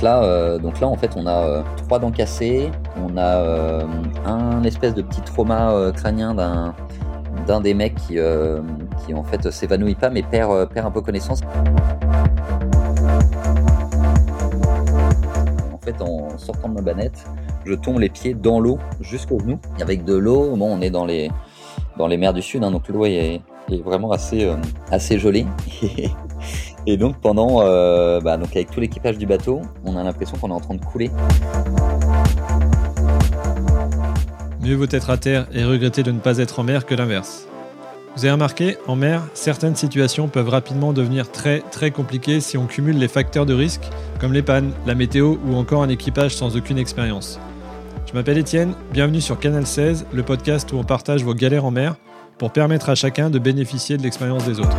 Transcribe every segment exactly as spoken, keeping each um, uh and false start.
Donc là, euh, donc là, en fait, on a euh, trois dents cassées, on a euh, un espèce de petit trauma euh, crânien d'un, d'un des mecs qui, euh, qui en fait, s'évanouit pas, mais perd, euh, perd un peu connaissance. En fait, en sortant de ma banette, je tombe les pieds dans l'eau jusqu'au genou. Et avec de l'eau, bon, on est dans les, dans les mers du Sud, hein, donc l'eau est, est vraiment assez, euh, assez gelée. Et donc pendant, euh, bah, donc avec tout l'équipage du bateau, on a l'impression qu'on est en train de couler. Mieux vaut être à terre et regretter de ne pas être en mer que l'inverse. Vous avez remarqué, en mer, certaines situations peuvent rapidement devenir très très compliquées si on cumule les facteurs de risque, comme les pannes, la météo ou encore un équipage sans aucune expérience. Je m'appelle Étienne, bienvenue sur Canal seize, le podcast où on partage vos galères en mer pour permettre à chacun de bénéficier de l'expérience des autres.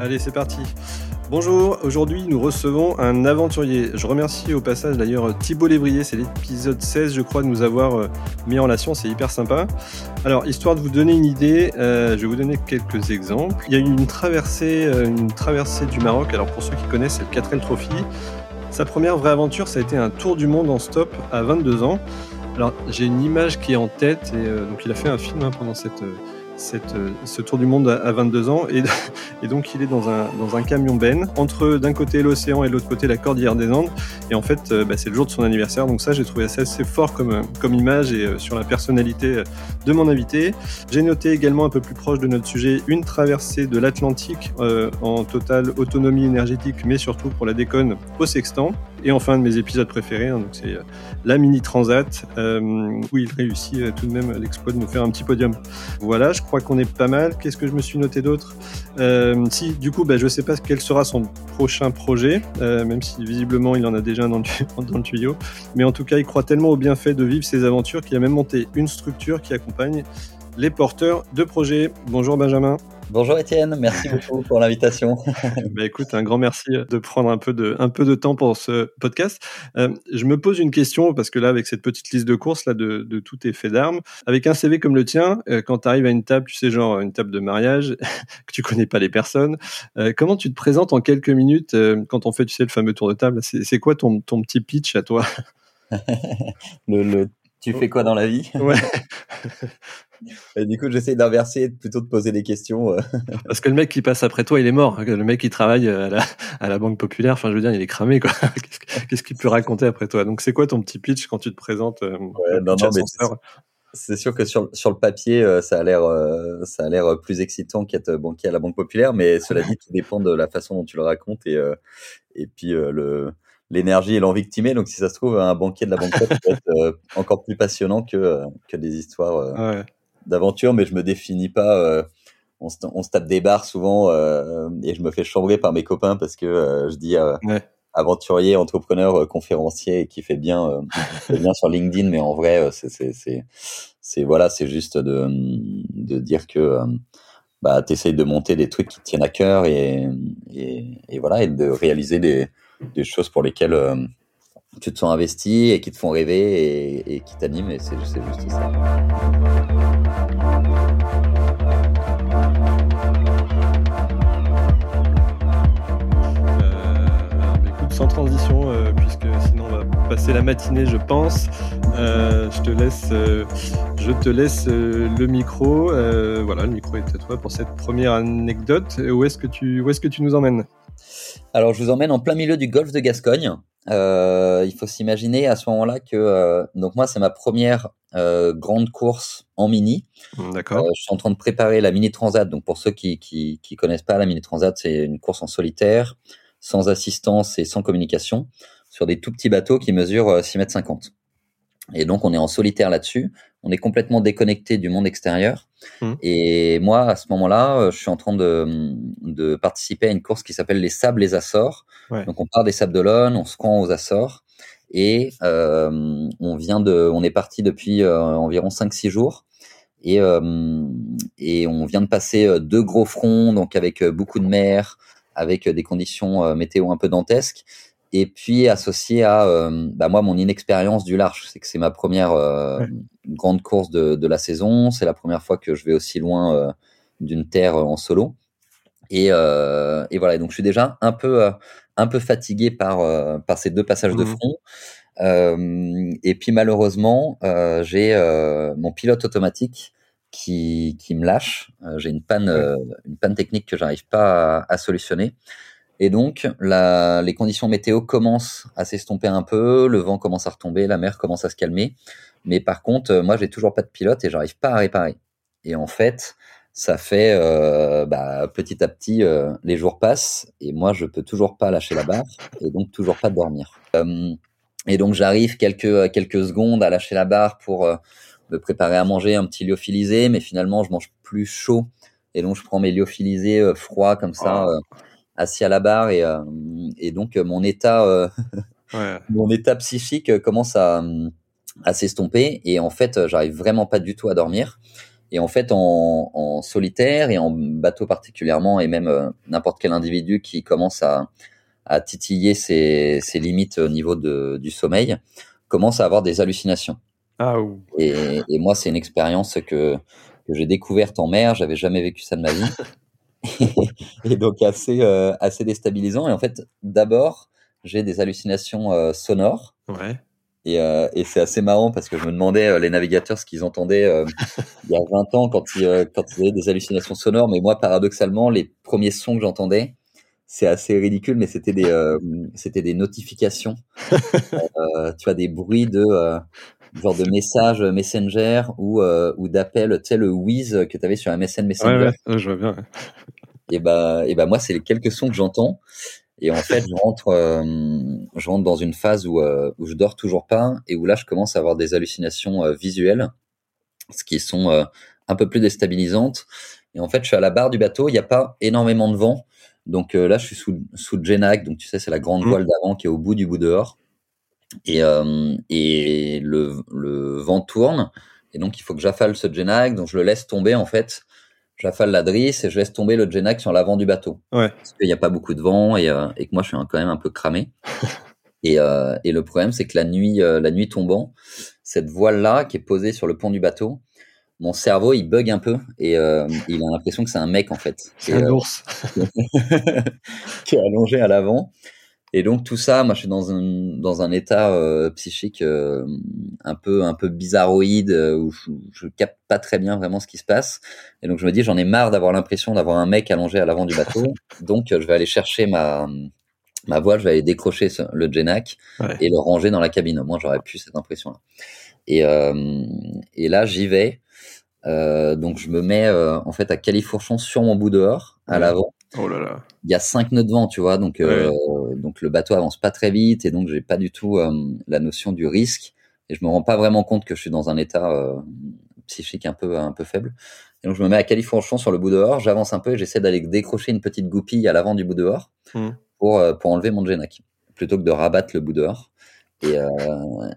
Allez, c'est parti. Bonjour, aujourd'hui nous recevons un aventurier. Je remercie au passage d'ailleurs Thibaut Lévrier, c'est l'épisode seize je crois, de nous avoir mis en relation, c'est hyper sympa. Alors, histoire de vous donner une idée, euh, je vais vous donner quelques exemples. Il y a eu une traversée, une traversée du Maroc, alors pour ceux qui connaissent, c'est le quatre L Trophy. Sa première vraie aventure, ça a été un tour du monde en stop à vingt-deux ans. Alors, j'ai une image qui est en tête, et euh, donc il a fait un film hein, pendant cette... Euh, Cette, ce tour du monde à vingt-deux ans et, et donc il est dans un, dans un camion ben entre d'un côté l'océan et de l'autre côté la cordillère des Andes et en fait bah, c'est le jour de son anniversaire, donc ça j'ai trouvé assez, assez fort comme, comme image et sur la personnalité de mon invité. J'ai noté également un peu plus proche de notre sujet une traversée de l'Atlantique euh, en totale autonomie énergétique mais surtout pour la déconne au sextant. Et enfin, un de mes épisodes préférés, hein, donc c'est euh, la Mini Transat, euh, où il réussit euh, tout de même l'exploit de nous faire un petit podium. Voilà, je crois qu'on est pas mal. Qu'est-ce que je me suis noté d'autre ? euh, Si, du coup, bah, je ne sais pas quel sera son prochain projet, euh, même si visiblement il en a déjà un dans le, dans le tuyau. Mais en tout cas, il croit tellement au bienfait de vivre ses aventures qu'il a même monté une structure qui accompagne les porteurs de projets. Bonjour Benjamin. Bonjour Étienne, merci beaucoup pour l'invitation. Bah écoute, un grand merci de prendre un peu de, un peu de temps pour ce podcast. Euh, je me pose une question, parce que là, avec cette petite liste de courses là, de, de tous tes faits d'armes, avec un C V comme le tien, euh, quand tu arrives à une table, tu sais, genre une table de mariage, que tu connais pas les personnes, euh, comment tu te présentes en quelques minutes euh, quand on fait, tu sais, le fameux tour de table? C'est, c'est quoi ton, ton petit pitch à toi? le, le... Tu fais quoi dans la vie? Ouais. Et du coup, j'essaie d'inverser et plutôt de poser des questions. Parce que le mec qui passe après toi, il est mort. Le mec qui travaille à la, à la Banque Populaire, enfin, je veux dire, il est cramé, quoi. Qu'est-ce, que, qu'est-ce qu'il peut raconter après toi? Donc, c'est quoi ton petit pitch quand tu te présentes? Euh, ouais, non, non, mais c'est, c'est sûr que sur, sur le papier, ça a l'air, euh, ça a l'air plus excitant qu'être banquier à la Banque Populaire, mais cela dit, tout dépend de la façon dont tu le racontes et, euh, et puis euh, le. l'énergie et l'envie que tu mets, donc si ça se trouve, un banquier de la banquette peut être euh, encore plus passionnant que, euh, que des histoires euh, ouais. d'aventure, mais je me définis pas, euh, on, se, on se tape des barres souvent euh, et je me fais chambrer par mes copains parce que euh, je dis euh, ouais. aventurier, entrepreneur, euh, conférencier et qui fait bien, euh, fait bien sur LinkedIn, mais en vrai, euh, c'est, c'est, c'est, c'est, voilà, c'est juste de, de dire que... Euh, bah, t'essayes de monter des trucs qui te tiennent à cœur et, et, et voilà, et de réaliser des, des choses pour lesquelles euh, tu te sens investi et qui te font rêver et, et qui t'animent, et c'est, c'est juste ça. Euh, écoute, sans transition, euh, puisque sinon on va passer la matinée, je pense. Euh, je te laisse, euh, je te laisse euh, le micro. Euh, voilà, le micro est à toi pour cette première anecdote. Où est-ce que tu, où est-ce que tu nous emmènes ? Alors, je vous emmène en plein milieu du golfe de Gascogne. Euh, il faut s'imaginer à ce moment-là que, euh, donc moi, c'est ma première euh, grande course en mini. D'accord. Euh, je suis en train de préparer la Mini Transat. Donc, pour ceux qui, qui, qui connaissent pas, la Mini Transat, c'est une course en solitaire, sans assistance et sans communication, sur des tout petits bateaux qui mesurent six mètres cinquante. Et donc, on est en solitaire là-dessus. On est complètement déconnecté du monde extérieur. Mmh. Et moi, à ce moment-là, je suis en train de, de participer à une course qui s'appelle les Sables les Açores. Ouais. Donc, on part des Sables d'Olonne, on se rend aux Açores. Et euh, on, vient de, on est parti depuis euh, environ cinq six jours. Et, euh, et on vient de passer deux gros fronts, donc avec beaucoup de mer, avec des conditions météo un peu dantesques. Et puis associé à euh, bah moi mon inexpérience du large, c'est que c'est ma première euh, ouais. grande course de, de la saison, c'est la première fois que je vais aussi loin euh, d'une terre euh, en solo. Et, euh, et voilà, donc je suis déjà un peu euh, un peu fatigué par euh, par ces deux passages mmh. de front. Euh, et puis malheureusement, euh, j'ai euh, mon pilote automatique qui qui me lâche. Euh, j'ai une panne ouais. euh, une panne technique que j'arrive pas à, à solutionner. Et donc, la, les conditions météo commencent à s'estomper un peu, le vent commence à retomber, la mer commence à se calmer. Mais par contre, moi, j'ai toujours pas de pilote et j'arrive pas à réparer. Et en fait, ça fait euh, bah, petit à petit, euh, les jours passent et moi, je peux toujours pas lâcher la barre et donc toujours pas dormir. Euh, et donc, j'arrive quelques quelques secondes à lâcher la barre pour euh, me préparer à manger un petit lyophilisé, mais finalement, je mange plus chaud et donc je prends mes lyophilisés euh, froids comme ça. Euh, assis à la barre et, euh, et donc mon état euh, ouais. mon état psychique commence à, à s'estomper et en fait j'arrive vraiment pas du tout à dormir et en fait en, en solitaire et en bateau particulièrement et même euh, n'importe quel individu qui commence à, à titiller ses, ses limites au niveau de, du sommeil commence à avoir des hallucinations. Ah, oui. et, et moi c'est une expérience que, que j'ai découverte en mer, j'avais jamais vécu ça de ma vie. Et donc assez euh, assez déstabilisant. Et en fait, d'abord, j'ai des hallucinations euh, sonores. Ouais. Et euh, et c'est assez marrant parce que je me demandais euh, les navigateurs ce qu'ils entendaient euh, il y a vingt ans quand ils euh, quand ils avaient des hallucinations sonores. Mais moi, paradoxalement, les premiers sons que j'entendais, c'est assez ridicule, mais c'était des euh, c'était des notifications. euh, tu vois, des bruits de euh, genre de messages Messenger ou euh, ou d'appels, tu sais le whiz que tu avais sur M S N Messenger. Ouais, ouais, je vois bien. Ouais. Et bah, et bah moi, c'est les quelques sons que j'entends. Et en fait, je rentre, euh, je rentre dans une phase où, euh, où je dors toujours pas et où là, je commence à avoir des hallucinations euh, visuelles, ce qui sont euh, un peu plus déstabilisantes. Et en fait, je suis à la barre du bateau, il n'y a pas énormément de vent. Donc euh, là, je suis sous, sous Gennaker, donc tu sais, c'est la grande mmh. voile d'avant qui est au bout du bout dehors. Et, euh, et le, le vent tourne. Et donc, il faut que j'affale ce Gennaker, donc je le laisse tomber en fait. J'affale la drisse et je laisse tomber le Gennaker sur l'avant du bateau. Ouais. Parce qu'il n'y a pas beaucoup de vent et, euh, et que moi, je suis quand même un peu cramé. et, euh, et le problème, c'est que la nuit, euh, la nuit tombant, cette voile-là qui est posée sur le pont du bateau, mon cerveau, il bug un peu et euh, il a l'impression que c'est un mec, en fait. C'est un ours. Euh, qui est allongé à l'avant. Et donc, tout ça, moi, je suis dans un, dans un état euh, psychique euh, un peu, un peu bizarroïde, euh, où je, je capte pas très bien vraiment ce qui se passe. Et donc, je me dis, j'en ai marre d'avoir l'impression d'avoir un mec allongé à l'avant du bateau. Donc, euh, je vais aller chercher ma, ma voile, je vais aller décrocher ce, le Gennaker ouais. et le ranger dans la cabine. Au moins, j'aurais pu cette impression-là. Et, euh, et là, j'y vais. Euh, donc, je me mets, euh, en fait, à califourchon sur mon bout dehors, à ouais. l'avant. Oh là là. Il y a cinq nœuds de vent, tu vois, donc, ouais. euh, donc le bateau avance pas très vite et donc j'ai pas du tout euh, la notion du risque et je me rends pas vraiment compte que je suis dans un état euh, psychique un peu un peu faible. Et donc je me mets à califourchon sur le bout dehors, j'avance un peu et j'essaie d'aller décrocher une petite goupille à l'avant du bout dehors mmh. pour euh, pour enlever mon Gennaker plutôt que de rabattre le bout dehors. Et euh,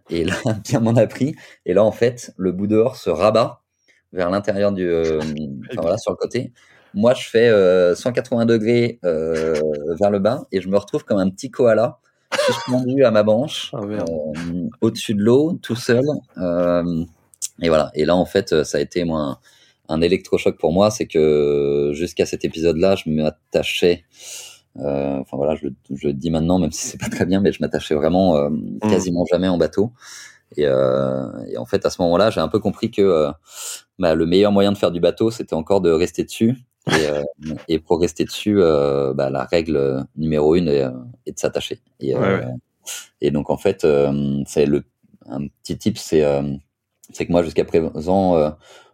et là bien m'en a pris et là en fait le bout dehors se rabat vers l'intérieur du euh, enfin voilà sur le côté. Moi, je fais euh, cent quatre-vingts degrés euh, vers le bas et je me retrouve comme un petit koala suspendu à ma branche, oh, euh, au-dessus de l'eau, tout seul. Euh, et voilà. Et là, en fait, ça a été moi, un, un électrochoc pour moi. C'est que jusqu'à cet épisode-là, je m'attachais. Euh, enfin voilà, je, je le dis maintenant, même si c'est pas très bien, mais je m'attachais vraiment euh, quasiment mmh. jamais en bateau. Et, euh, et en fait, à ce moment-là, j'ai un peu compris que euh, bah, le meilleur moyen de faire du bateau, c'était encore de rester dessus. Et, euh, et pour rester dessus, euh, bah, la règle numéro une est, est de s'attacher. Et, ouais, euh, ouais. et donc, en fait, euh, c'est le, un petit tip, c'est, euh, c'est que moi, jusqu'à présent, euh,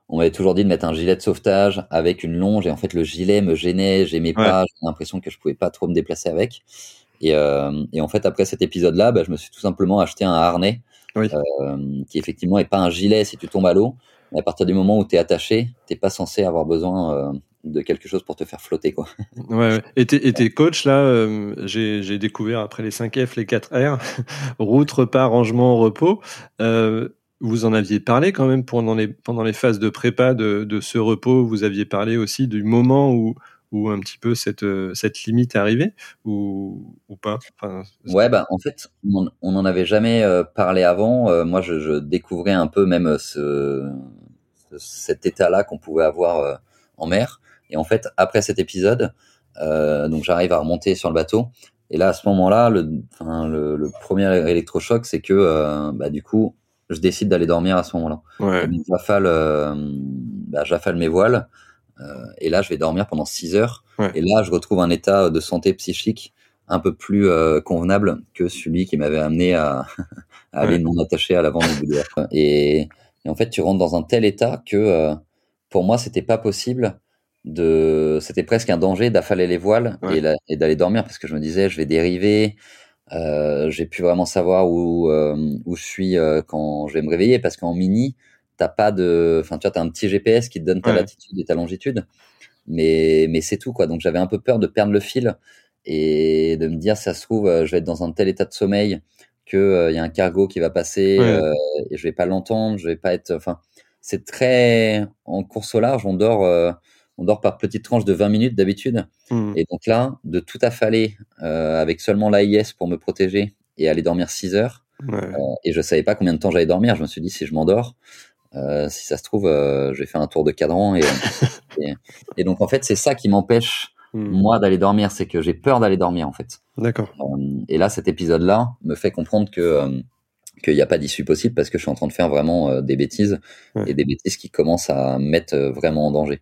on m'avait toujours dit de mettre un gilet de sauvetage avec une longe. Et en fait, le gilet me gênait, j'aimais ouais. pas, j'avais l'impression que je pouvais pas trop me déplacer avec. Et, euh, et en fait, après cet épisode-là, bah, je me suis tout simplement acheté un harnais oui. euh, qui effectivement n'est pas un gilet si tu tombes à l'eau. Mais à partir du moment où tu es attaché, tu n'es pas censé avoir besoin euh, de quelque chose pour te faire flotter, quoi. Ouais, ouais. Et, t'es, et tes coachs, là, euh, j'ai, j'ai découvert après les cinq F, les quatre R, route, repas, rangement, repos. Euh, vous en aviez parlé quand même pendant les, pendant les phases de prépa de, de ce repos. Vous aviez parlé aussi du moment où, où un petit peu cette, cette limite arrivait ou, ou pas enfin, ouais, bah, en fait, on n'en avait jamais parlé avant. Euh, moi, je, je découvrais un peu même ce, cet état-là qu'on pouvait avoir en mer. Et en fait, après cet épisode, euh, donc j'arrive à remonter sur le bateau. Et là, à ce moment-là, le, enfin, le, le premier électrochoc, c'est que euh, bah, du coup, je décide d'aller dormir à ce moment-là. Ouais. Donc, j'affale, euh, bah, j'affale mes voiles. Euh, et là, je vais dormir pendant six heures. Ouais. Et là, je retrouve un état de santé psychique un peu plus euh, convenable que celui qui m'avait amené à, à aller ouais. non attaché à l'avant du boudoir. Et, et en fait, tu rentres dans un tel état que euh, pour moi, c'était pas possible. De... C'était presque un danger d'affaler les voiles ouais. et, la... et d'aller dormir parce que je me disais je vais dériver, euh, j'ai pu vraiment savoir où, euh, où je suis euh, quand je vais me réveiller parce qu'en mini t'as pas de, enfin tu vois, t'as un petit G P S qui te donne ta ouais. latitude et ta longitude, mais mais c'est tout quoi. Donc j'avais un peu peur de perdre le fil et de me dire ça se trouve je vais être dans un tel état de sommeil que euh, y a un cargo qui va passer ouais. euh, et je vais pas l'entendre, je vais pas être, enfin c'est très en course au large on dort. Euh... On dort par petites tranches de vingt minutes d'habitude. Mmh. Et donc là, de tout affaler euh, avec seulement l'A I S pour me protéger et aller dormir six heures. Ouais. Euh, et je ne savais pas combien de temps j'allais dormir. Je me suis dit, si je m'endors, euh, si ça se trouve, euh, je vais faire un tour de cadran. Et, et, et donc, en fait, c'est ça qui m'empêche, mmh. moi, d'aller dormir. C'est que j'ai peur d'aller dormir, en fait. D'accord. Euh, et là, cet épisode-là me fait comprendre que... Euh, qu'il n'y a pas d'issue possible parce que je suis en train de faire vraiment euh, des bêtises. Ouais. Et des bêtises qui commencent à me mettre euh, vraiment en danger.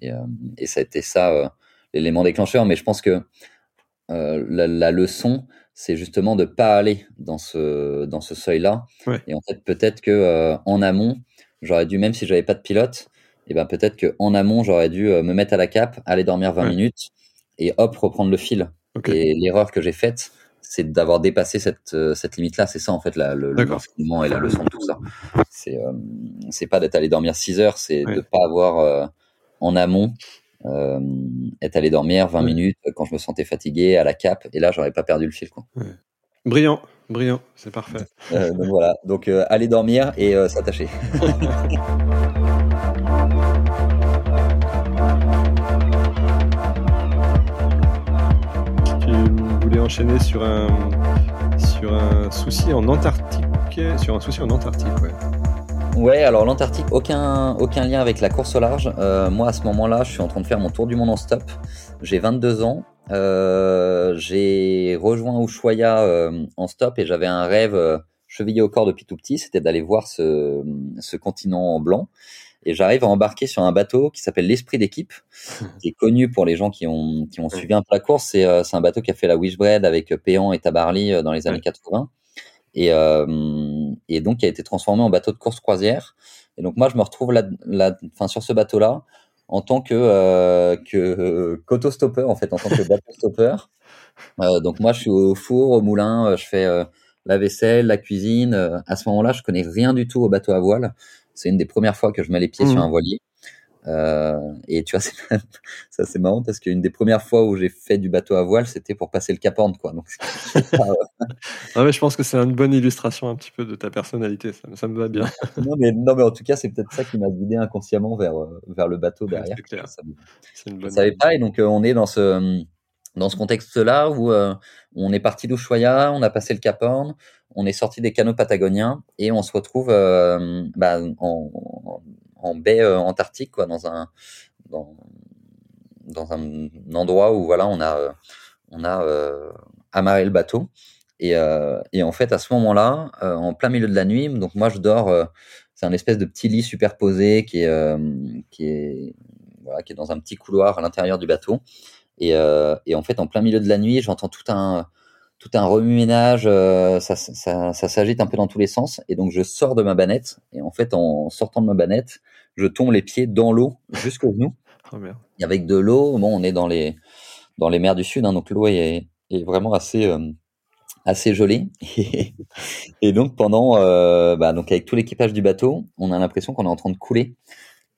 Et, euh, et ça a été ça euh, l'élément déclencheur, mais je pense que euh, la, la leçon c'est justement de ne pas aller dans ce, dans ce seuil-là ouais. et en fait peut-être que euh, en amont j'aurais dû, même si j'avais pas de pilote et ben peut-être que en amont j'aurais dû euh, me mettre à la cape, aller dormir vingt ouais. minutes et hop reprendre le fil okay. et l'erreur que j'ai faite c'est d'avoir dépassé cette, cette limite-là. C'est ça, en fait, la, le, l'enseignement et la leçon de tout ça. C'est, euh, c'est pas d'être allé dormir six heures, c'est ouais. de pas avoir euh, en amont, euh, être allé dormir vingt ouais. minutes quand je me sentais fatigué à la cape, et là j'aurais pas perdu le fil, quoi. Ouais. Brillant, brillant, c'est parfait. Euh, donc voilà, donc euh, aller dormir et euh, s'attacher. Tu voulais enchaîner sur un sur un souci en Antarctique, sur un souci en Antarctique, ouais. Ouais, alors l'Antarctique, aucun, aucun lien avec la course au large. Euh, moi, à ce moment-là, je suis en train de faire mon tour du monde en stop. J'ai vingt-deux ans. Euh, j'ai rejoint Ushuaïa euh, en stop et j'avais un rêve euh, chevillé au corps depuis tout petit. C'était d'aller voir ce, ce continent blanc. Et j'arrive à embarquer sur un bateau qui s'appelle l'Esprit d'équipe, qui est connu pour les gens qui ont, qui ont suivi un peu la course. C'est, euh, c'est un bateau qui a fait la Wishbread avec Péan et Tabarly euh, dans les années quatre-vingts. Et, euh, et donc qui a été transformé en bateau de course croisière. Et donc moi je me retrouve là, là, enfin sur ce bateau-là en tant que euh, que euh, qu'auto-stoppeur en fait, en tant que bateau-stoppeur. Euh, donc moi je suis au four, au moulin, je fais euh, la vaisselle, la cuisine. À ce moment-là je connais rien du tout au bateau à voile. C'est une des premières fois que je mets les pieds mmh. sur un voilier. Euh, et tu vois, c'est, ça c'est marrant parce qu'une des premières fois où j'ai fait du bateau à voile, c'était pour passer le Cap Horn, quoi. Donc, pas, euh... non, mais je pense que c'est une bonne illustration un petit peu de ta personnalité. Ça, ça me va bien. non, mais, non, mais en tout cas, c'est peut-être ça qui m'a guidé inconsciemment vers vers le bateau derrière. C'est clair. Ça, c'est une bonne je savais pas. Et donc, euh, on est dans ce dans ce contexte-là où euh, on est parti d'Ushuaïa, on a passé le Cap Horn, on est sorti des canaux patagoniens et on se retrouve euh, bah, en, en en baie euh, antarctique, quoi, dans un dans, dans un endroit où voilà on a euh, on a euh, amarré le bateau et euh, et en fait à ce moment-là euh, en plein milieu de la nuit, donc moi je dors euh, c'est un espèce de petit lit superposé qui est euh, qui est voilà qui est dans un petit couloir à l'intérieur du bateau et euh, et en fait en plein milieu de la nuit j'entends tout un tout un remue-ménage, euh, ça, ça, ça s'agite un peu dans tous les sens. Et donc, je sors de ma bannette. Et en fait, en sortant de ma bannette, je tombe les pieds dans l'eau jusqu'aux genoux. Oh merde. Et avec de l'eau, bon, on est dans les, dans les mers du Sud. Hein, donc, l'eau est, est vraiment assez, euh, assez joli. Et donc, pendant, euh, bah, donc avec tout l'équipage du bateau, on a l'impression qu'on est en train de couler.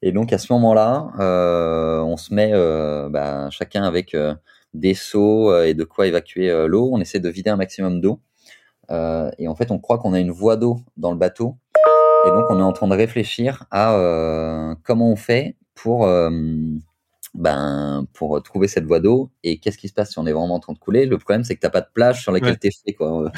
Et donc, à ce moment-là, euh, on se met euh, bah, chacun avec euh, des seaux et de quoi évacuer euh, l'eau. On essaie de vider un maximum d'eau. Euh, et en fait, on croit qu'on a une voie d'eau dans le bateau. Et donc, on est en train de réfléchir à euh, comment on fait pour... Euh, Ben, pour trouver cette voie d'eau. Et qu'est-ce qui se passe si on est vraiment en train de couler? Le problème, c'est que t'as pas de plage sur laquelle ouais. t'es fait, quoi,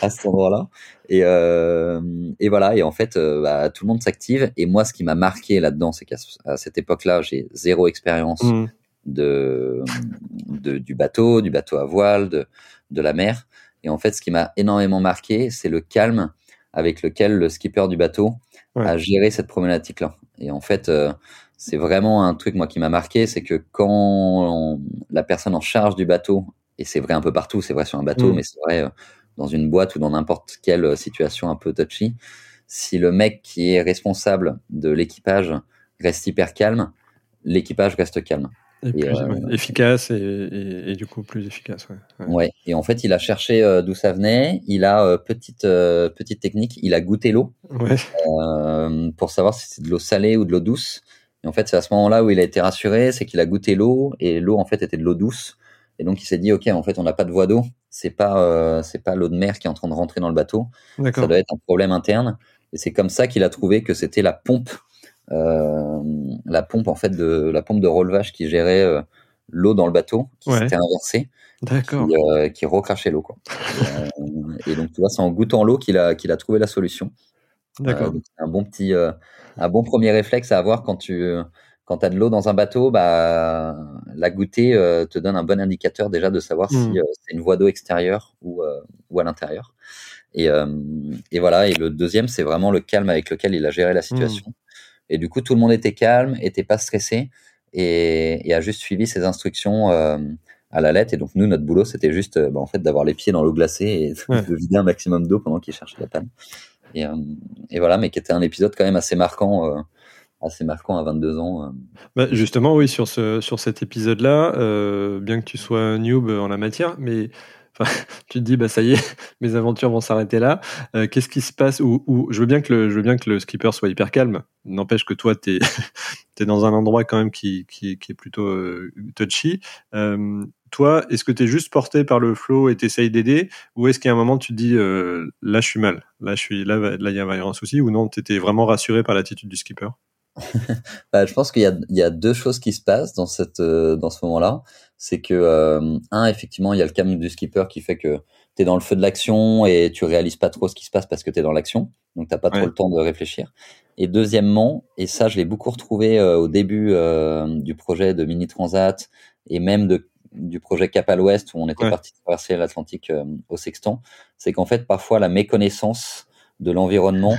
à cet endroit-là. Et, euh, et voilà. Et en fait, bah, tout le monde s'active. Et moi, ce qui m'a marqué là-dedans, c'est qu'à à cette époque-là, j'ai zéro expérience mmh. de, de, du bateau, du bateau à voile, de, de la mer. Et en fait, ce qui m'a énormément marqué, c'est le calme avec lequel le skipper du bateau ouais. a géré cette problématique-là. Et en fait, euh, c'est vraiment un truc, moi, qui m'a marqué, c'est que quand on, la personne en charge du bateau, et c'est vrai un peu partout, c'est vrai sur un bateau, mmh. mais c'est vrai euh, dans une boîte ou dans n'importe quelle situation un peu touchy, si le mec qui est responsable de l'équipage reste hyper calme, l'équipage reste calme. Et, et plus euh, ouais, efficace et, et, et du coup plus efficace. Ouais. Ouais. Ouais. Et en fait, il a cherché euh, d'où ça venait. Il a euh, petite euh, petite technique. Il a goûté l'eau ouais. euh, pour savoir si c'est de l'eau salée ou de l'eau douce. Et en fait, c'est à ce moment-là où il a été rassuré, c'est qu'il a goûté l'eau et l'eau en fait était de l'eau douce. Et donc il s'est dit, ok, en fait, on n'a pas de voie d'eau. C'est pas euh, c'est pas l'eau de mer qui est en train de rentrer dans le bateau. D'accord. Ça doit être un problème interne. Et c'est comme ça qu'il a trouvé que c'était la pompe. Euh, la pompe en fait de la pompe de relevage qui gérait euh, l'eau dans le bateau qui ouais. s'était inversée, D'accord. qui, euh, qui recrachait l'eau, quoi. Et, euh, et donc tu vois, c'est en goûtant l'eau qu'il a qu'il a trouvé la solution. D'accord. Euh, donc, c'est un bon petit euh, un bon premier réflexe à avoir quand tu quand t'as de l'eau dans un bateau, bah la goûter euh, te donne un bon indicateur déjà de savoir mmh. si euh, c'est une voie d'eau extérieure ou euh, ou à l'intérieur. Et euh, et voilà. Et le deuxième, c'est vraiment le calme avec lequel il a géré la situation. Mmh. Et du coup, tout le monde était calme, était pas stressé et, et a juste suivi ses instructions euh, à la lettre. Et donc, nous, notre boulot, c'était juste bah, en fait, d'avoir les pieds dans l'eau glacée et ouais. de vider un maximum d'eau pendant qu'ils cherchaient la panne. Et, euh, et voilà, mais qui était un épisode quand même assez marquant, euh, assez marquant à vingt-deux ans. Euh. Bah, justement, oui, sur, ce, sur cet épisode-là, euh, bien que tu sois noob en la matière, mais... Enfin, tu te dis, bah ça y est, mes aventures vont s'arrêter là. Euh, qu'est-ce qui se passe où, où, je, veux bien que le, je veux bien que le skipper soit hyper calme. N'empêche que toi, tu es dans un endroit quand même qui, qui, qui est plutôt euh, touchy. Euh, toi, est-ce que tu es juste porté par le flow et tu essayes d'aider? Ou est-ce qu'à un moment, tu te dis, euh, là, je suis mal. Là, je suis, là, là, y a un souci. Ou non, tu étais vraiment rassuré par l'attitude du skipper? Bah, je pense qu'il y a, il y a deux choses qui se passent dans, cette, euh, dans ce moment-là. C'est que, euh, un, effectivement, il y a le calme du skipper qui fait que tu es dans le feu de l'action et tu réalises pas trop ce qui se passe parce que tu es dans l'action. Donc, tu n'as pas ouais. trop le temps de réfléchir. Et deuxièmement, et ça, je l'ai beaucoup retrouvé euh, au début euh, du projet de Mini Transat et même de, du projet Cap à l'Ouest où on était ouais. parti traverser l'Atlantique euh, au sextant, c'est qu'en fait, parfois, la méconnaissance de l'environnement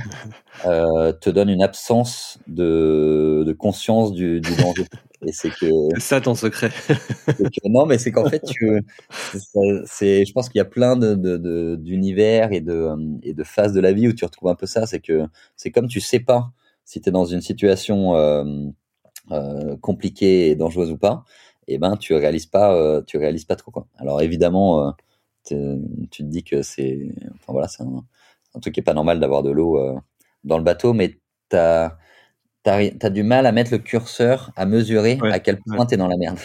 euh, te donne une absence de, de conscience du, du danger. Et c'est que c'est ça ton secret. C'est que, non, mais c'est qu'en fait, tu, c'est, c'est, je pense qu'il y a plein de, de, de, d'univers et de, et de phases de la vie où tu retrouves un peu ça. C'est que c'est comme tu sais pas si t'es dans une situation euh, euh, compliquée et dangereuse ou pas. Et ben, tu réalises pas, euh, tu réalises pas trop, quoi. Alors évidemment, euh, tu te dis que c'est, enfin voilà, c'est un, un truc qui est pas normal d'avoir de l'eau euh, dans le bateau, mais t'as T'as, t'as du mal à mettre le curseur, à mesurer ouais, à quel point ouais. t'es dans la merde.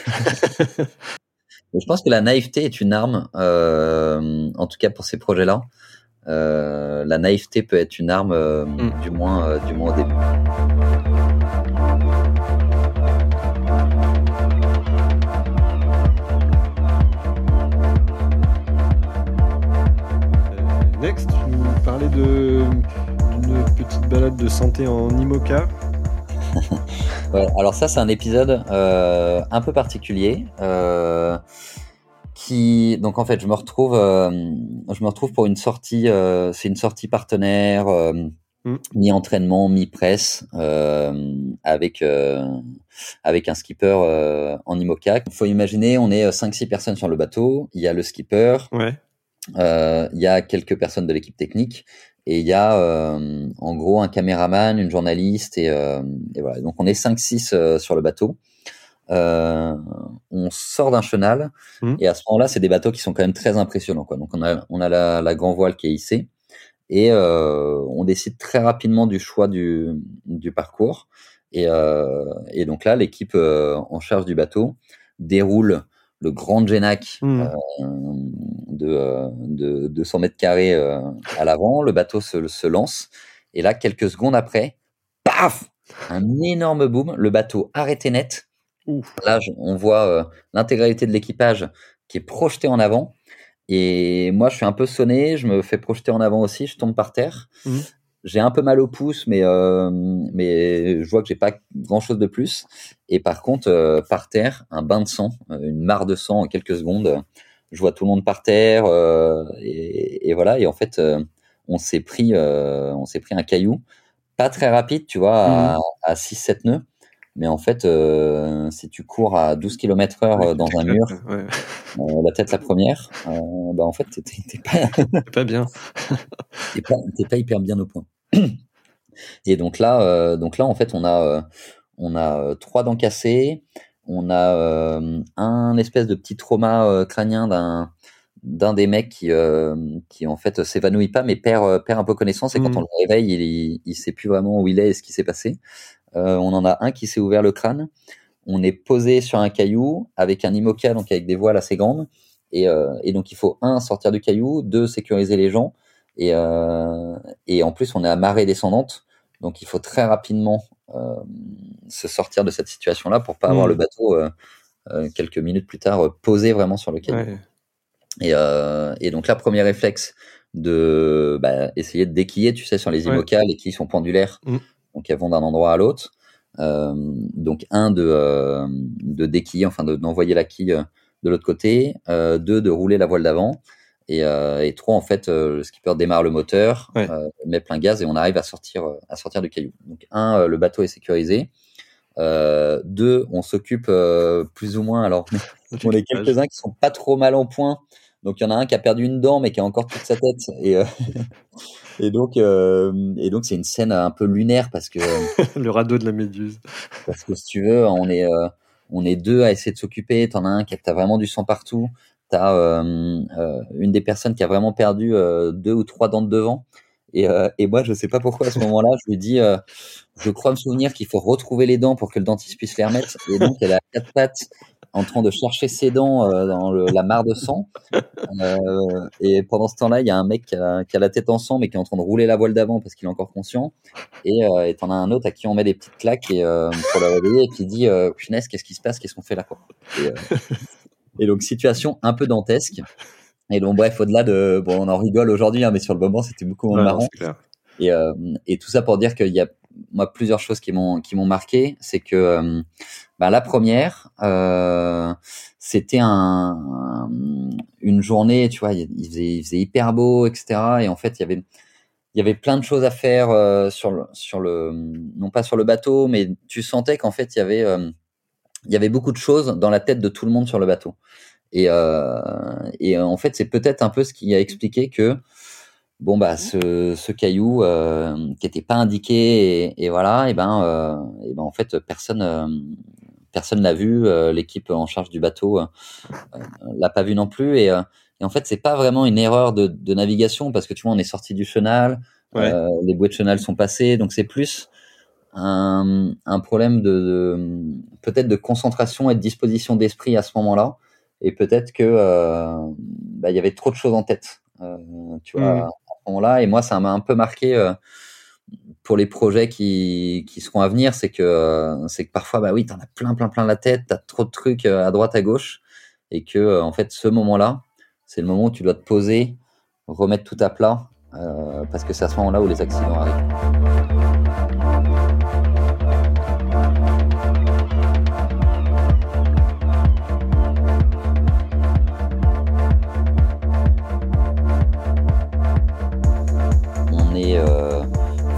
Et je pense que la naïveté est une arme, euh, en tout cas pour ces projets-là. Euh, la naïveté peut être une arme, euh, mm. du moins, euh, du moins au début. Next, je vais vous parler de, d'une petite balade de santé en Imoca. Ouais, alors ça c'est un épisode euh, un peu particulier euh, qui donc en fait je me retrouve euh, je me retrouve pour une sortie euh, c'est une sortie partenaire euh, mm. mi entraînement mi presse euh, avec euh, avec un skipper euh, en Imoca. Il faut imaginer on est cinq six personnes sur le bateau, il y a le skipper, ouais. euh, il y a quelques personnes de l'équipe technique. Et il y a euh, en gros un caméraman, une journaliste et, euh, et voilà. Donc on est cinq six euh, sur le bateau. euh, on sort d'un chenal, mmh. et à ce moment-là, c'est des bateaux qui sont quand même très impressionnants, quoi. Donc, on a, on a la, la grand voile qui est hissée, et euh, on décide très rapidement du choix du, du parcours. Et, euh, et donc là, l'équipe euh, en charge du bateau déroule le grand Gennaker mmh. euh, de, euh, de deux cents mètres carrés euh, à l'avant. Le bateau se, se lance. Et là, quelques secondes après, paf, un énorme boom. Le bateau arrêté net. Ouf. Là, on voit euh, l'intégralité de l'équipage qui est projeté en avant. Et moi, je suis un peu sonné. Je me fais projeter en avant aussi. Je tombe par terre. Mmh. J'ai un peu mal au pouce, mais euh, mais je vois que j'ai pas grand chose de plus. Et par contre, euh, par terre, un bain de sang, une mare de sang en quelques secondes. Je vois tout le monde par terre, euh, et, et voilà. Et en fait, euh, on s'est pris, euh, on s'est pris un caillou, pas très rapide, tu vois, à, mmh. à six sept nœuds. Mais en fait, euh, si tu cours à douze kilomètres heure ouais, dans un mur, ouais. euh, la tête la première, euh, bah en fait, t'es, t'es pas, t'es pas bien, t'es pas, t'es pas hyper bien au point. Et donc là, euh, donc là, en fait, on a, euh, on a euh, trois dents cassées, on a euh, un espèce de petit trauma euh, crânien d'un, d'un des mecs qui, euh, qui en fait, s'évanouit pas, mais perd, perd un peu connaissance. Et mmh. quand on le réveille, il, il, il sait plus vraiment où il est et ce qui s'est passé. Euh, on en a un qui s'est ouvert le crâne. On est posé sur un caillou avec un Imoca, donc avec des voiles assez grandes. Et, euh, et donc, il faut, un, sortir du caillou, deux, sécuriser les gens. Et, euh, et en plus, on est à marée descendante. Donc, il faut très rapidement euh, se sortir de cette situation-là pour pas mmh. avoir le bateau, euh, euh, quelques minutes plus tard, posé vraiment sur le caillou. Ouais. Et, euh, et donc, là, premier réflexe de bah, essayer de déquiller, tu sais, sur les Imoca, ouais. les quilles sont pendulaires. Mmh. Donc, elles vont d'un endroit à l'autre. Euh, donc, un, de, euh, de déquiller, enfin, de, d'envoyer la quille de l'autre côté. Euh, deux, de rouler la voile d'avant. Et, euh, et trois, en fait, euh, le skipper démarre le moteur, ouais. euh, met plein gaz et on arrive à sortir, à sortir du caillou. Donc, un, euh, le bateau est sécurisé. Euh, deux, on s'occupe euh, plus ou moins. Alors, on est quelques-uns qui ne sont pas trop mal en point. Donc, il y en a un qui a perdu une dent, mais qui a encore toute sa tête. Et, euh, et, donc, euh, et donc, c'est une scène un peu lunaire parce que... Le radeau de la méduse. Parce que, si tu veux, on est, euh, on est deux à essayer de s'occuper. T'en as un qui a t'as vraiment du sang partout. T'as euh, euh, une des personnes qui a vraiment perdu euh, deux ou trois dents de devant. Et, euh, et moi, je ne sais pas pourquoi, à ce moment-là, je lui dis... Euh, je crois me souvenir qu'il faut retrouver les dents pour que le dentiste puisse les remettre. Et donc, elle a quatre pattes... en train de chercher ses dents euh, dans le, la mare de sang. Euh, et pendant ce temps-là, il y a un mec qui a, qui a la tête en sang, mais qui est en train de rouler la voile d'avant parce qu'il est encore conscient. Et euh, t'en as un autre à qui on met des petites claques et, euh, pour le réveiller et qui dit euh, « Punaise, qu'est-ce qui se passe? Qu'est-ce qu'on fait là ?» et, euh, et donc, situation un peu dantesque. Et donc, bref, au-delà de... Bon, on en rigole aujourd'hui, hein, mais sur le moment, c'était beaucoup moins ouais, marrant. Et, euh, et tout ça pour dire qu'il y a moi plusieurs choses qui m'ont qui m'ont marqué, c'est que euh, bah, la première euh, c'était un, un une journée, tu vois, il, il, faisait, il faisait hyper beau, et cetera. Et en fait, il y avait il y avait plein de choses à faire euh, sur le sur le non pas sur le bateau, mais tu sentais qu'en fait il y avait euh, il y avait beaucoup de choses dans la tête de tout le monde sur le bateau. Et euh, et en fait, c'est peut-être un peu ce qui a expliqué que bon bah ce, ce caillou euh, qui était pas indiqué et, et voilà et ben euh, et ben en fait personne euh, personne l'a vu, euh, l'équipe en charge du bateau euh, l'a pas vu non plus et, euh, et en fait c'est pas vraiment une erreur de, de navigation parce que tu vois on est sorti du chenal, ouais. euh, les bouées de chenal sont passées donc c'est plus un, un problème de, de peut-être de concentration et de disposition d'esprit à ce moment-là et peut-être que euh, bah il y avait trop de choses en tête euh, tu vois mmh. là et moi ça m'a un peu marqué euh, pour les projets qui qui seront à venir, c'est que euh, c'est que parfois bah oui t'en as plein plein plein la tête, t'as trop de trucs euh, à droite à gauche et que euh, en fait ce moment là c'est le moment où tu dois te poser, remettre tout à plat euh, parce que c'est à ce moment là où les accidents arrivent.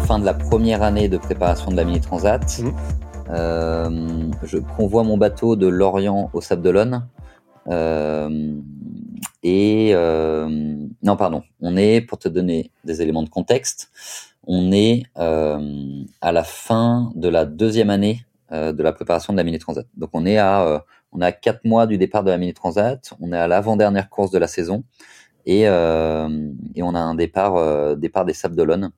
Fin de la première année de préparation de la Mini Transat, mmh. euh, je convoie mon bateau de Lorient aux Sables d'Olonne euh, et euh, non pardon, on est pour te donner des éléments de contexte, on est euh, à la fin de la deuxième année euh, de la préparation de la Mini Transat. Donc on est à euh, on est à quatre mois du départ de la Mini Transat, on est à l'avant-dernière course de la saison et euh, et on a un départ euh, départ des Sables d'Olonne.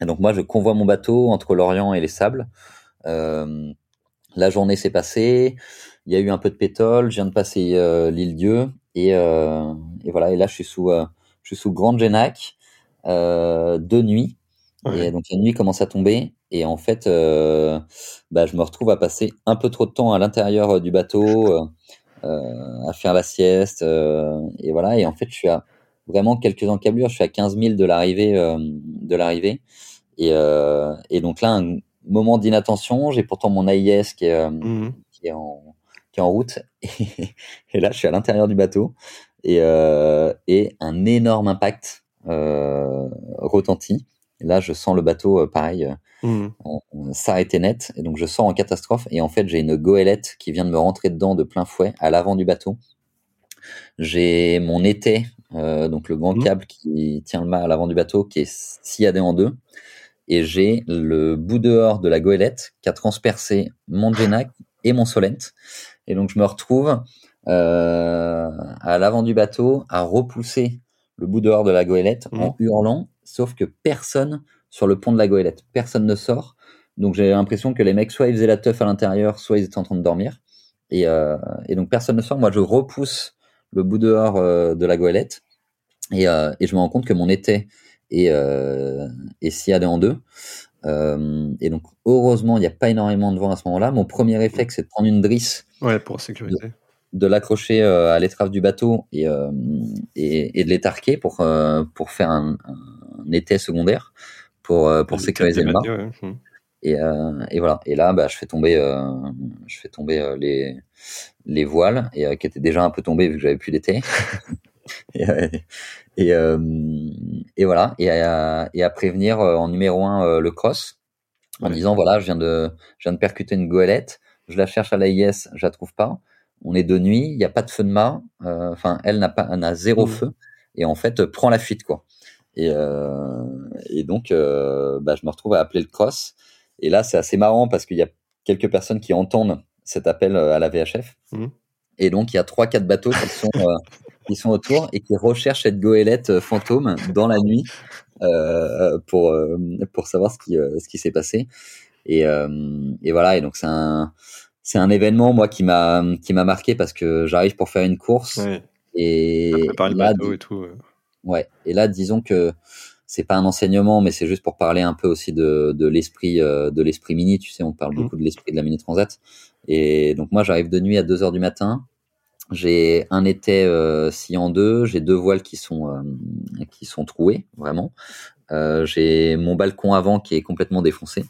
Et donc moi je convoie mon bateau entre Lorient et les Sables. Euh, la journée s'est passée, il y a eu un peu de pétole, je viens de passer euh, l'Île-Dieu et euh, et voilà, et là je suis sous euh, je suis sous Grande Génac euh, deux nuits. Ouais. Et donc la nuit commence à tomber et en fait euh, bah, je me retrouve à passer un peu trop de temps à l'intérieur euh, du bateau, euh, à faire la sieste euh, et voilà, et en fait je suis à vraiment quelques encablures, je suis à quinze mille de l'arrivée euh, de l'arrivée et, euh, et donc là un moment d'inattention, j'ai pourtant mon A I S qui est, euh, mmh. qui est, en, qui est en route et, et là je suis à l'intérieur du bateau et, euh, et un énorme impact euh, retentit. Et là, je sens le bateau, euh, pareil, euh, mmh. s'arrêter net. Et donc, je sors en catastrophe. Et en fait, j'ai une goélette qui vient de me rentrer dedans de plein fouet à l'avant du bateau. J'ai mon étai, euh, donc le grand mmh. câble qui tient le mât à l'avant du bateau, qui est sciadé en deux. Et j'ai le bout dehors de la goélette qui a transpercé mon Gennaker et mon Solent. Et donc, je me retrouve euh, à l'avant du bateau à repousser le bout dehors de la goélette mmh. en hurlant. Sauf que personne sur le pont de la goélette, personne ne sort. Donc j'ai l'impression que les mecs, soit ils faisaient la teuf à l'intérieur, soit ils étaient en train de dormir. Et, euh, et donc personne ne sort. Moi, je repousse le bout dehors euh, de la goélette et, euh, et je me rends compte que mon étai est, euh, est sciadé en deux. Euh, et donc heureusement, il n'y a pas énormément de vent à ce moment-là. Mon premier réflexe, c'est de prendre une drisse. Ouais, pour sécurité. De, de l'accrocher euh, à l'étrave du bateau et, euh, et, et de l'étarquer pour, euh, pour faire un, un un été secondaire pour euh, pour sécuriser le mât. Ouais. Et euh, et voilà, et là bah je fais tomber euh, je fais tomber euh, les les voiles et euh, qui étaient déjà un peu tombées vu que j'avais plus d'été. et euh, et, euh, et voilà, et à et à prévenir euh, en numéro un euh, le cross en ouais. disant voilà, je viens de je viens de percuter une goélette, je la cherche à l'A I S, je la trouve pas. On est de nuit, il y a pas de feu de mât, enfin euh, elle n'a pas n'a zéro mmh. feu et en fait euh, prend la fuite quoi. Et, euh, et donc, euh, bah, je me retrouve à appeler le cross. Et là, c'est assez marrant parce qu'il y a quelques personnes qui entendent cet appel à la V H F. Mmh. Et donc, il y a trois, quatre bateaux qui sont, euh, qui sont autour et qui recherchent cette goélette fantôme dans la nuit euh, pour, euh, pour savoir ce qui, euh, ce qui s'est passé. Et, euh, et voilà. Et donc, c'est un, c'est un événement, moi, qui m'a, qui m'a marqué parce que j'arrive pour faire une course. Ouais. Et on prépare le bateau et tout. Ouais. Et là, disons que c'est pas un enseignement, mais c'est juste pour parler un peu aussi de, de l'esprit, euh, de l'esprit mini. Tu sais, on parle beaucoup de l'esprit de la Mini Transat. Et donc, moi, j'arrive de nuit à deux heures du matin. J'ai un étai, euh, scié en deux. J'ai deux voiles qui sont, euh, qui sont trouées, vraiment. Euh, j'ai mon balcon avant qui est complètement défoncé.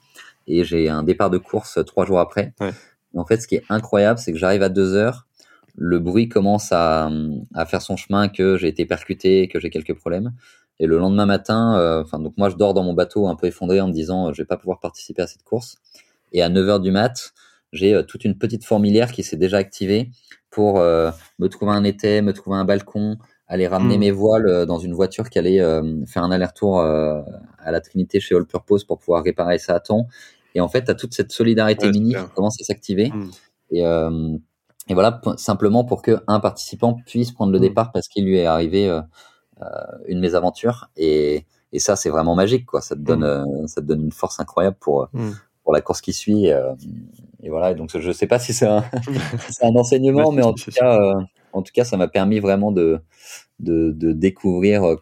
Et j'ai un départ de course trois jours après. Ouais. En fait, ce qui est incroyable, c'est que j'arrive à deux heures. Le bruit commence à, à faire son chemin, que j'ai été percuté, que j'ai quelques problèmes. Et le lendemain matin, euh, enfin, donc moi, je dors dans mon bateau un peu effondré en me disant, euh, je vais pas pouvoir participer à cette course. Et à neuf heures du mat, j'ai euh, toute une petite fourmilière qui s'est déjà activée pour euh, me trouver un étai, me trouver un balcon, aller ramener mmh. mes voiles euh, dans une voiture qui allait euh, faire un aller-retour euh, à la Trinité chez All Purpose pour pouvoir réparer ça à temps. Et en fait, t'as toute cette solidarité ouais, mini qui commence à s'activer. Mmh. Et, euh, Et voilà, p- simplement pour que un participant puisse prendre le mmh. départ parce qu'il lui est arrivé euh, euh, une mésaventure. Et, et ça, c'est vraiment magique, quoi. Ça te donne, mmh. euh, ça te donne une force incroyable pour, mmh. pour la course qui suit. Euh, et voilà. Et donc, je sais pas si c'est un, c'est un enseignement, mais en tout cas, euh, en tout cas, ça m'a permis vraiment de, de, de découvrir, euh,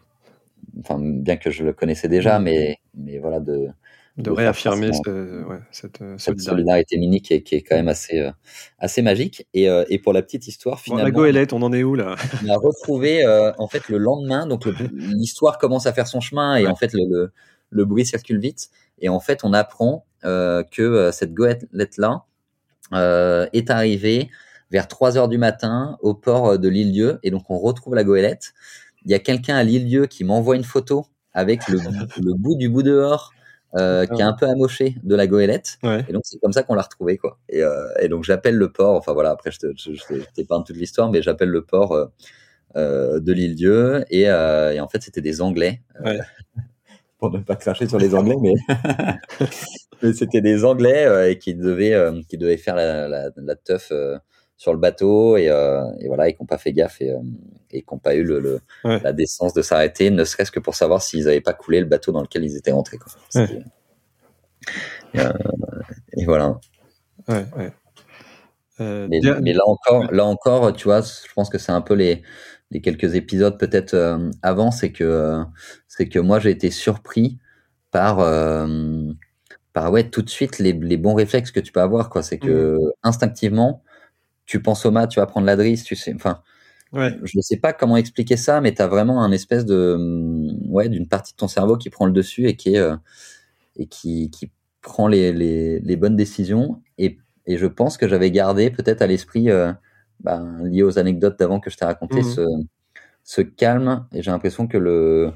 enfin, bien que je le connaissais déjà, mmh. mais, mais voilà, de, de, de réaffirmer ce, ouais, cette, cette solidarité, solidarité mini qui est, qui est quand même assez, euh, assez magique. Et, euh, et pour la petite histoire, finalement... Bon, la goélette, on en est où, là ? On a retrouvé, euh, en fait, le lendemain. Donc, le, l'histoire commence à faire son chemin et, ouais. en fait, le, le, le bruit circule vite. Et, en fait, on apprend euh, que euh, cette goélette-là euh, est arrivée vers trois heures du matin au port de l'Île-Dieu. Et donc, on retrouve la goélette. Il y a quelqu'un à l'Île-Dieu qui m'envoie une photo avec le, le bout du bout dehors Euh, ah. qui est un peu amoché de la goélette, ouais. et donc c'est comme ça qu'on l'a retrouvé, quoi. Et, euh, et donc j'appelle le port, enfin voilà, après je, te, je, je t'épargne toute l'histoire, mais j'appelle le port euh, euh, de l'Île-Dieu, et, euh, et en fait c'était des Anglais euh, ouais. pour ne pas cracher sur les Anglais, mais, mais c'était des Anglais euh, qui devaient euh, qui devaient faire la, la, la teuf euh, sur le bateau et, euh, et voilà, et qui n'ont pas fait gaffe et, euh, et qui n'ont pas eu le, le, ouais. la décence de s'arrêter, ne serait-ce que pour savoir s'ils n'avaient pas coulé le bateau dans lequel ils étaient rentrés, quoi. Ouais. Et, euh, et voilà. Ouais, ouais. Euh, mais, bien... mais là encore, là encore, tu vois, je pense que c'est un peu les les quelques épisodes peut-être euh, avant, c'est que euh, c'est que moi j'ai été surpris par euh, par ouais tout de suite les les bons réflexes que tu peux avoir, quoi. C'est que mmh. instinctivement tu penses au mât, tu vas prendre la drisse, tu sais, enfin. Ouais. Je ne sais pas comment expliquer ça, mais t'as vraiment un espèce de ouais d'une partie de ton cerveau qui prend le dessus et qui est euh, et qui qui prend les les les bonnes décisions. Et Et je pense que j'avais gardé peut-être à l'esprit, euh, ben, lié aux anecdotes d'avant que je t'ai raconté, mmh. ce, ce calme. Et j'ai l'impression que le,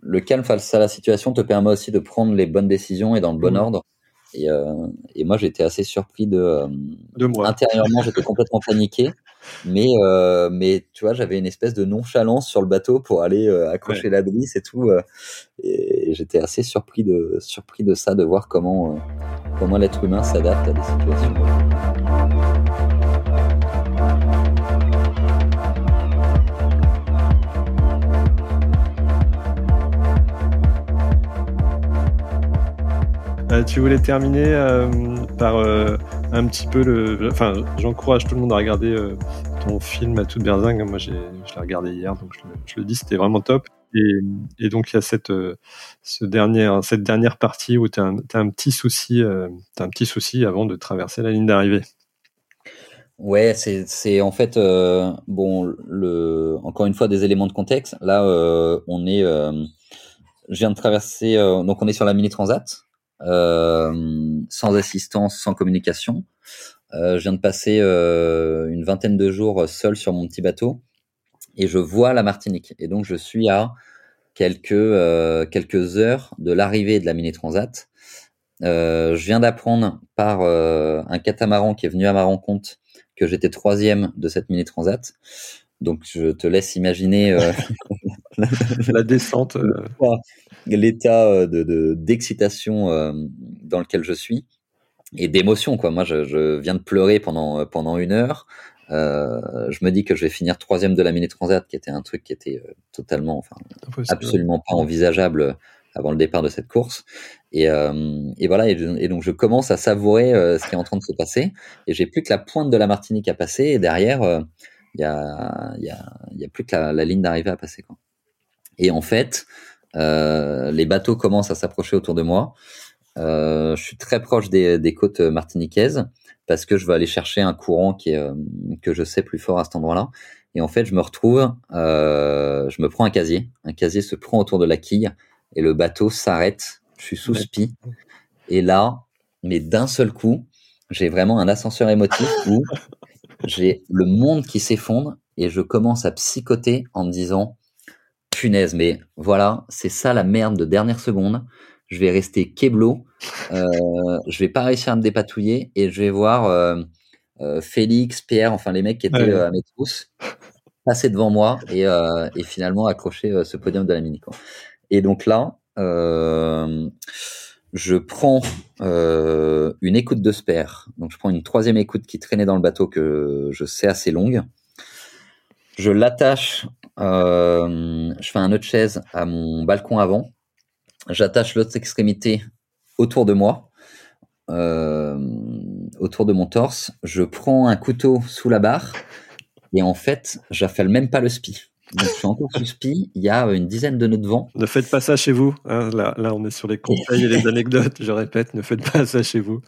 le calme face à la situation te permet aussi de prendre les bonnes décisions et dans le bon mmh. ordre. Et, euh, et moi, j'étais assez surpris de... Euh, de moi. Intérieurement, j'étais complètement paniqué. Mais, euh, mais tu vois, j'avais une espèce de nonchalance sur le bateau pour aller euh, accrocher ouais. la drisse et tout. Euh, et, et j'étais assez surpris de, surpris de ça, de voir comment... Euh, Comment l'être humain s'adapte à des situations. Euh, tu voulais terminer euh, par euh, un petit peu le... Enfin, j'encourage tout le monde à regarder euh, ton film à toute berzingue. Moi, j'ai, je l'ai regardé hier, donc je le, je le dis, c'était vraiment top. Et, et donc, il y a cette, euh, ce dernier, cette dernière partie où tu as un, un petit souci, euh, t'as un petit souci avant de traverser la ligne d'arrivée. Ouais, c'est, c'est en fait, euh, bon, le, encore une fois, des éléments de contexte. Là, euh, on est, euh, je viens de traverser, euh, donc on est sur la Mini Transat, euh, sans assistance, sans communication. Euh, je viens de passer euh, une vingtaine de jours seul sur mon petit bateau. Et je vois la Martinique. Et donc, je suis à quelques, euh, quelques heures de l'arrivée de la Mini Transat. Euh, je viens d'apprendre par euh, un catamaran qui est venu à ma rencontre que j'étais troisième de cette Mini Transat. Donc, je te laisse imaginer euh, la descente, euh... l'état de, de, d'excitation euh, dans lequel je suis et d'émotion, quoi. Moi, je, je viens de pleurer pendant, pendant une heure. Euh, je me dis que je vais finir troisième de la Mini Transat, qui était un truc qui était euh, totalement, enfin, impossible. Absolument pas envisageable avant le départ de cette course. Et, euh, et voilà. Et, et donc je commence à savourer euh, ce qui est en train de se passer. Et j'ai plus que la pointe de la Martinique à passer. Et derrière, il euh, y a, il y a, il y a plus que la, la ligne d'arrivée à passer, quoi. Et en fait, euh, les bateaux commencent à s'approcher autour de moi. Euh, je suis très proche des, des côtes martiniquaises, parce que je vais aller chercher un courant qui est, euh, que je sais plus fort à cet endroit-là. Et en fait, je me retrouve, euh, je me prends un casier. Un casier se prend autour de la quille et le bateau s'arrête. Je suis sous spi. Et là, mais d'un seul coup, j'ai vraiment un ascenseur émotif où j'ai le monde qui s'effondre et je commence à psychoter en me disant « Punaise, mais voilà, c'est ça la merde de dernière seconde. » Je vais rester keblo, euh, je vais pas réussir à me dépatouiller et je vais voir euh, euh, Félix, Pierre, enfin les mecs qui étaient ouais. euh, à mes trousses, passer devant moi et, euh, et finalement accrocher euh, ce podium de la Mini, quoi. Et donc là, euh, je prends euh, une écoute de spare. Donc je prends une troisième écoute qui traînait dans le bateau que je sais assez longue. Je l'attache, euh, je fais un nœud de chaise à mon balcon avant. J'attache l'autre extrémité autour de moi, euh, autour de mon torse. Je prends un couteau sous la barre et en fait, j'affale même pas le spi. Donc, je suis encore sous spi. Il y a une dizaine de nœuds de vent. Ne faites pas ça chez vous. Hein. Là, là, on est sur les conseils et les anecdotes. Je répète, ne faites pas ça chez vous.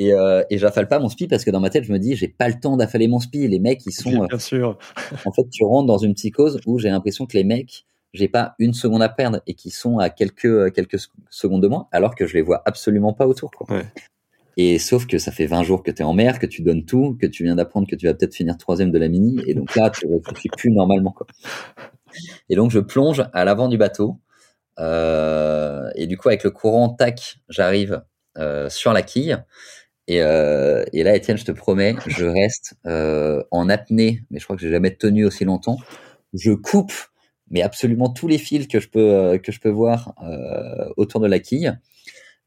Et, euh, et j'affale pas mon spi parce que dans ma tête, je me dis, j'ai pas le temps d'affaler mon spi. Les mecs, ils sont... Oui, bien sûr. Euh, en fait, tu rentres dans une psychose où j'ai l'impression que les mecs... j'ai pas une seconde à perdre et qui sont à quelques, quelques secondes de moins, alors que je les vois absolument pas autour, quoi. Ouais. Et sauf que ça fait vingt jours que t'es en mer, que tu donnes tout, que tu viens d'apprendre que tu vas peut-être finir troisième de la Mini, et donc là, tu réfléchis plus normalement, quoi. Et donc, je plonge à l'avant du bateau, euh, et du coup, avec le courant, tac, j'arrive, euh, sur la quille, et, euh, et là, Étienne, je te promets, je reste, euh, en apnée, mais je crois que j'ai jamais tenu aussi longtemps. Je coupe mais absolument tous les fils que je peux, que je peux voir euh, autour de la quille.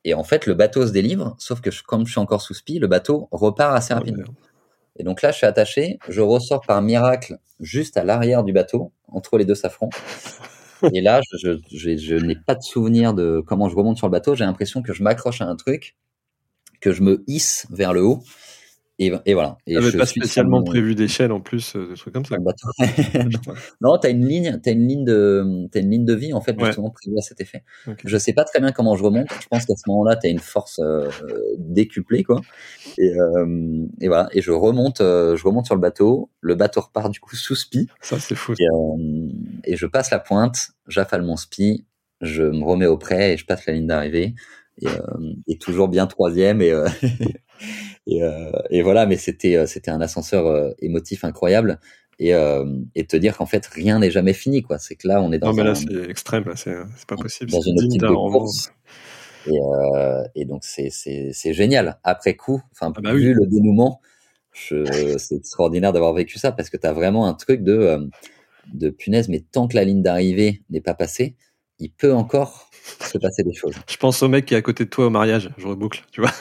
Et en fait, le bateau se délivre, sauf que je, comme je suis encore sous spi, le bateau repart assez rapidement. Et donc là, je suis attaché, je ressors par miracle juste à l'arrière du bateau, entre les deux safrans. Et là, je, je, je, je n'ai pas de souvenir de comment je remonte sur le bateau. J'ai l'impression que je m'accroche à un truc, que je me hisse vers le haut. Et, et voilà. Tu n'avais pas spécialement mon... prévu d'échelle en plus, euh, des trucs comme ça. Non, tu as une ligne, t'as une ligne de, t'as une ligne de vie en fait, justement, ouais, prévue à cet effet. Okay. Je ne sais pas très bien comment je remonte. Je pense qu'à ce moment-là, tu as une force euh, décuplée, quoi. Et, euh, et voilà. Et je remonte, euh, je remonte sur le bateau. Le bateau repart du coup sous spi. Ça, c'est fou. Et, euh, et je passe la pointe, j'affale mon spi, je me remets au près et je passe la ligne d'arrivée. Et, euh, et toujours bien troisième et, euh, et, euh, et voilà, mais c'était c'était un ascenseur euh, émotif incroyable et euh, et te dire qu'en fait rien n'est jamais fini, quoi. C'est que là on est dans non mais là un, c'est extrême, là c'est c'est pas possible, dans c'est une optique de course. Et euh, et donc c'est c'est c'est génial après coup, enfin ah bah vu oui. le dénouement, je, c'est extraordinaire d'avoir vécu ça parce que t'as vraiment un truc de de punaise, mais tant que la ligne d'arrivée n'est pas passée, il peut encore se passer des choses. Je pense au mec qui est à côté de toi au mariage, je reboucle, tu vois,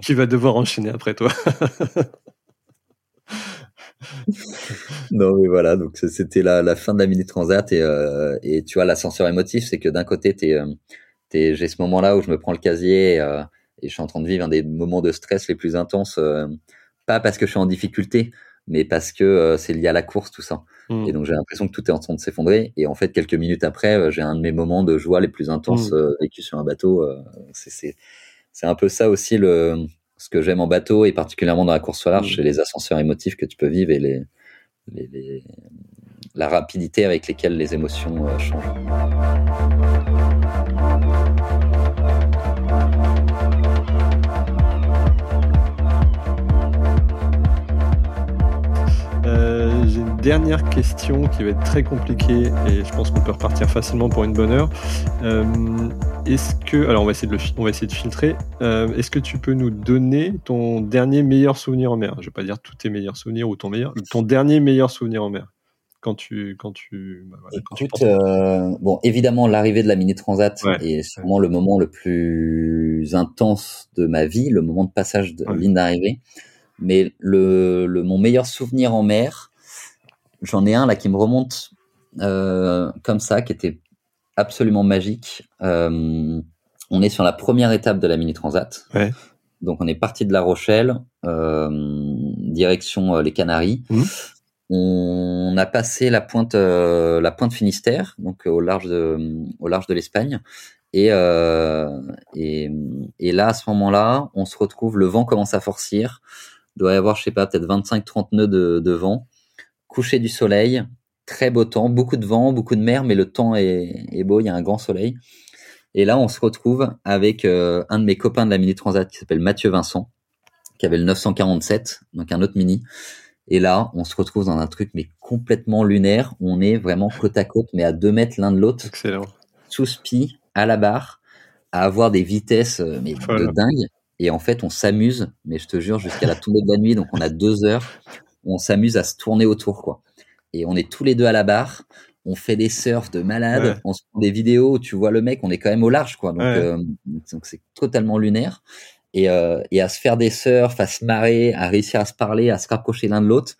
qui va devoir enchaîner après toi. Non, mais voilà, donc c'était la, la fin de la Mini Transat et, euh, et tu vois, l'ascenseur émotif, c'est que d'un côté, t'es, t'es, j'ai ce moment-là où je me prends le casier et, euh, et je suis en train de vivre un des moments de stress les plus intenses, euh, pas parce que je suis en difficulté, mais parce que euh, c'est lié à la course, tout ça. Mmh. Et donc, j'ai l'impression que tout est en train de s'effondrer. Et en fait, quelques minutes après, euh, j'ai un de mes moments de joie les plus intenses mmh. euh, vécus sur un bateau. Euh, c'est, c'est, c'est un peu ça aussi, le, ce que j'aime en bateau, et particulièrement dans la course au large, mmh. c'est les ascenseurs émotifs que tu peux vivre et les, les, les, la rapidité avec lesquelles les émotions euh, changent. Dernière question qui va être très compliquée et je pense qu'on peut repartir facilement pour une bonne heure. Euh, est-ce que, alors on va essayer de, le, on va essayer de filtrer. Euh, est-ce que tu peux nous donner ton dernier meilleur souvenir en mer ? Je ne vais pas dire tous tes meilleurs souvenirs ou ton meilleur, ton dernier meilleur souvenir en mer. Quand tu, quand tu, bah voilà, quand Écoute, tu euh, bon, évidemment, l'arrivée de la Mini Transat ouais. est sûrement ouais. le moment le plus intense de ma vie, le moment de passage de ouais. ligne d'arrivée. Mais le, le, mon meilleur souvenir en mer. J'en ai un là qui me remonte euh, comme ça, qui était absolument magique. Euh, on est sur la première étape de la Mini Transat. Ouais. Donc, on est parti de La Rochelle, euh, direction euh, les Canaries. Mmh. On a passé la pointe, euh, la pointe Finistère, donc euh, au large de, au large de l'Espagne. Et, euh, et, et là, à ce moment-là, on se retrouve, le vent commence à forcir. Il doit y avoir, je sais pas, peut-être vingt-cinq trente nœuds de, de vent. Coucher du soleil, très beau temps, beaucoup de vent, beaucoup de mer, mais le temps est, est beau, il y a un grand soleil. Et là, on se retrouve avec euh, un de mes copains de la Mini Transat qui s'appelle Mathieu Vincent, qui avait le neuf cent quarante-sept, donc un autre mini. Et là, on se retrouve dans un truc mais complètement lunaire. On est vraiment côte à côte, mais à deux mètres l'un de l'autre. Excellent. Sous spi, à la barre, à avoir des vitesses mais voilà. de dingue. Et en fait, on s'amuse, mais je te jure, jusqu'à la tombée de la nuit, donc on a deux heures. On s'amuse à se tourner autour, quoi. Et on est tous les deux à la barre. On fait des surfs de malade. Ouais. On se prend des vidéos où tu vois le mec, on est quand même au large, quoi. Donc, ouais. euh, donc c'est totalement lunaire. Et, euh, et à se faire des surfs, à se marrer, à réussir à se parler, à se rapprocher l'un de l'autre.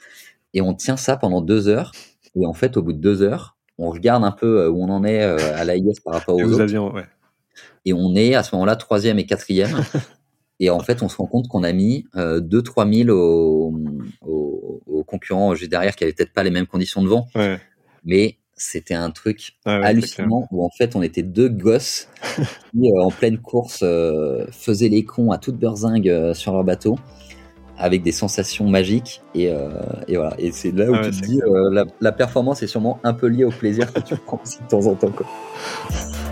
Et on tient ça pendant deux heures. Et en fait, au bout de deux heures, on regarde un peu où on en est à l'A I S par rapport aux autres. Avions, ouais. Et on est à ce moment-là troisième et quatrième. Et en fait, on se rend compte qu'on a mis euh, deux à trois mille aux, aux, aux concurrents juste derrière qui n'avaient peut-être pas les mêmes conditions de vent. Ouais. Mais c'était un truc ah ouais, hallucinant où en fait, on était deux gosses qui, euh, en pleine course, euh, faisaient les cons à toute berzingue euh, sur leur bateau avec des sensations magiques. Et, euh, et voilà. Et c'est là où ah ouais, tu te dis euh, la, la performance est sûrement un peu liée au plaisir que tu prends aussi de temps en temps, quoi.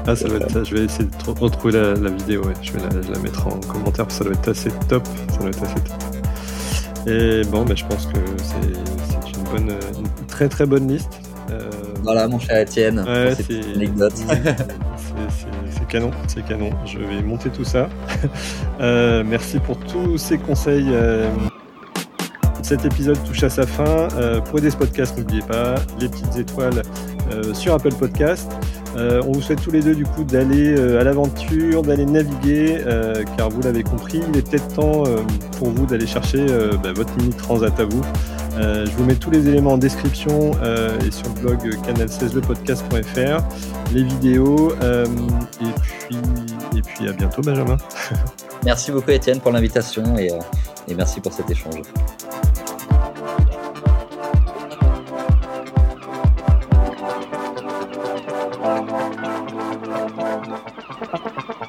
Ah, ça doit être ça. Je vais essayer de retrouver la, la vidéo, ouais. je vais la, je la mettre en commentaire parce que ça doit être assez top. Ça doit être assez top. Et bon, bah, je pense que c'est, c'est une, bonne, une très très bonne liste. Euh... Voilà, mon cher Étienne, ouais, c'est une anecdote. C'est, c'est, c'est canon, c'est canon. Je vais monter tout ça. Euh, merci pour tous ces conseils. Euh... Cet épisode touche à sa fin. Euh, prenez ce podcast, n'oubliez pas les petites étoiles euh, sur Apple Podcast. Euh, on vous souhaite tous les deux du coup d'aller euh, à l'aventure, d'aller naviguer, euh, car vous l'avez compris, il est peut-être temps euh, pour vous d'aller chercher euh, bah, votre mini transat à vous. Euh, je vous mets tous les éléments en description euh, et sur le blog canal seize le podcast point f r, les vidéos euh, et puis et puis à bientôt Benjamin. Merci beaucoup Étienne pour l'invitation et, euh, et merci pour cet échange. Thank you.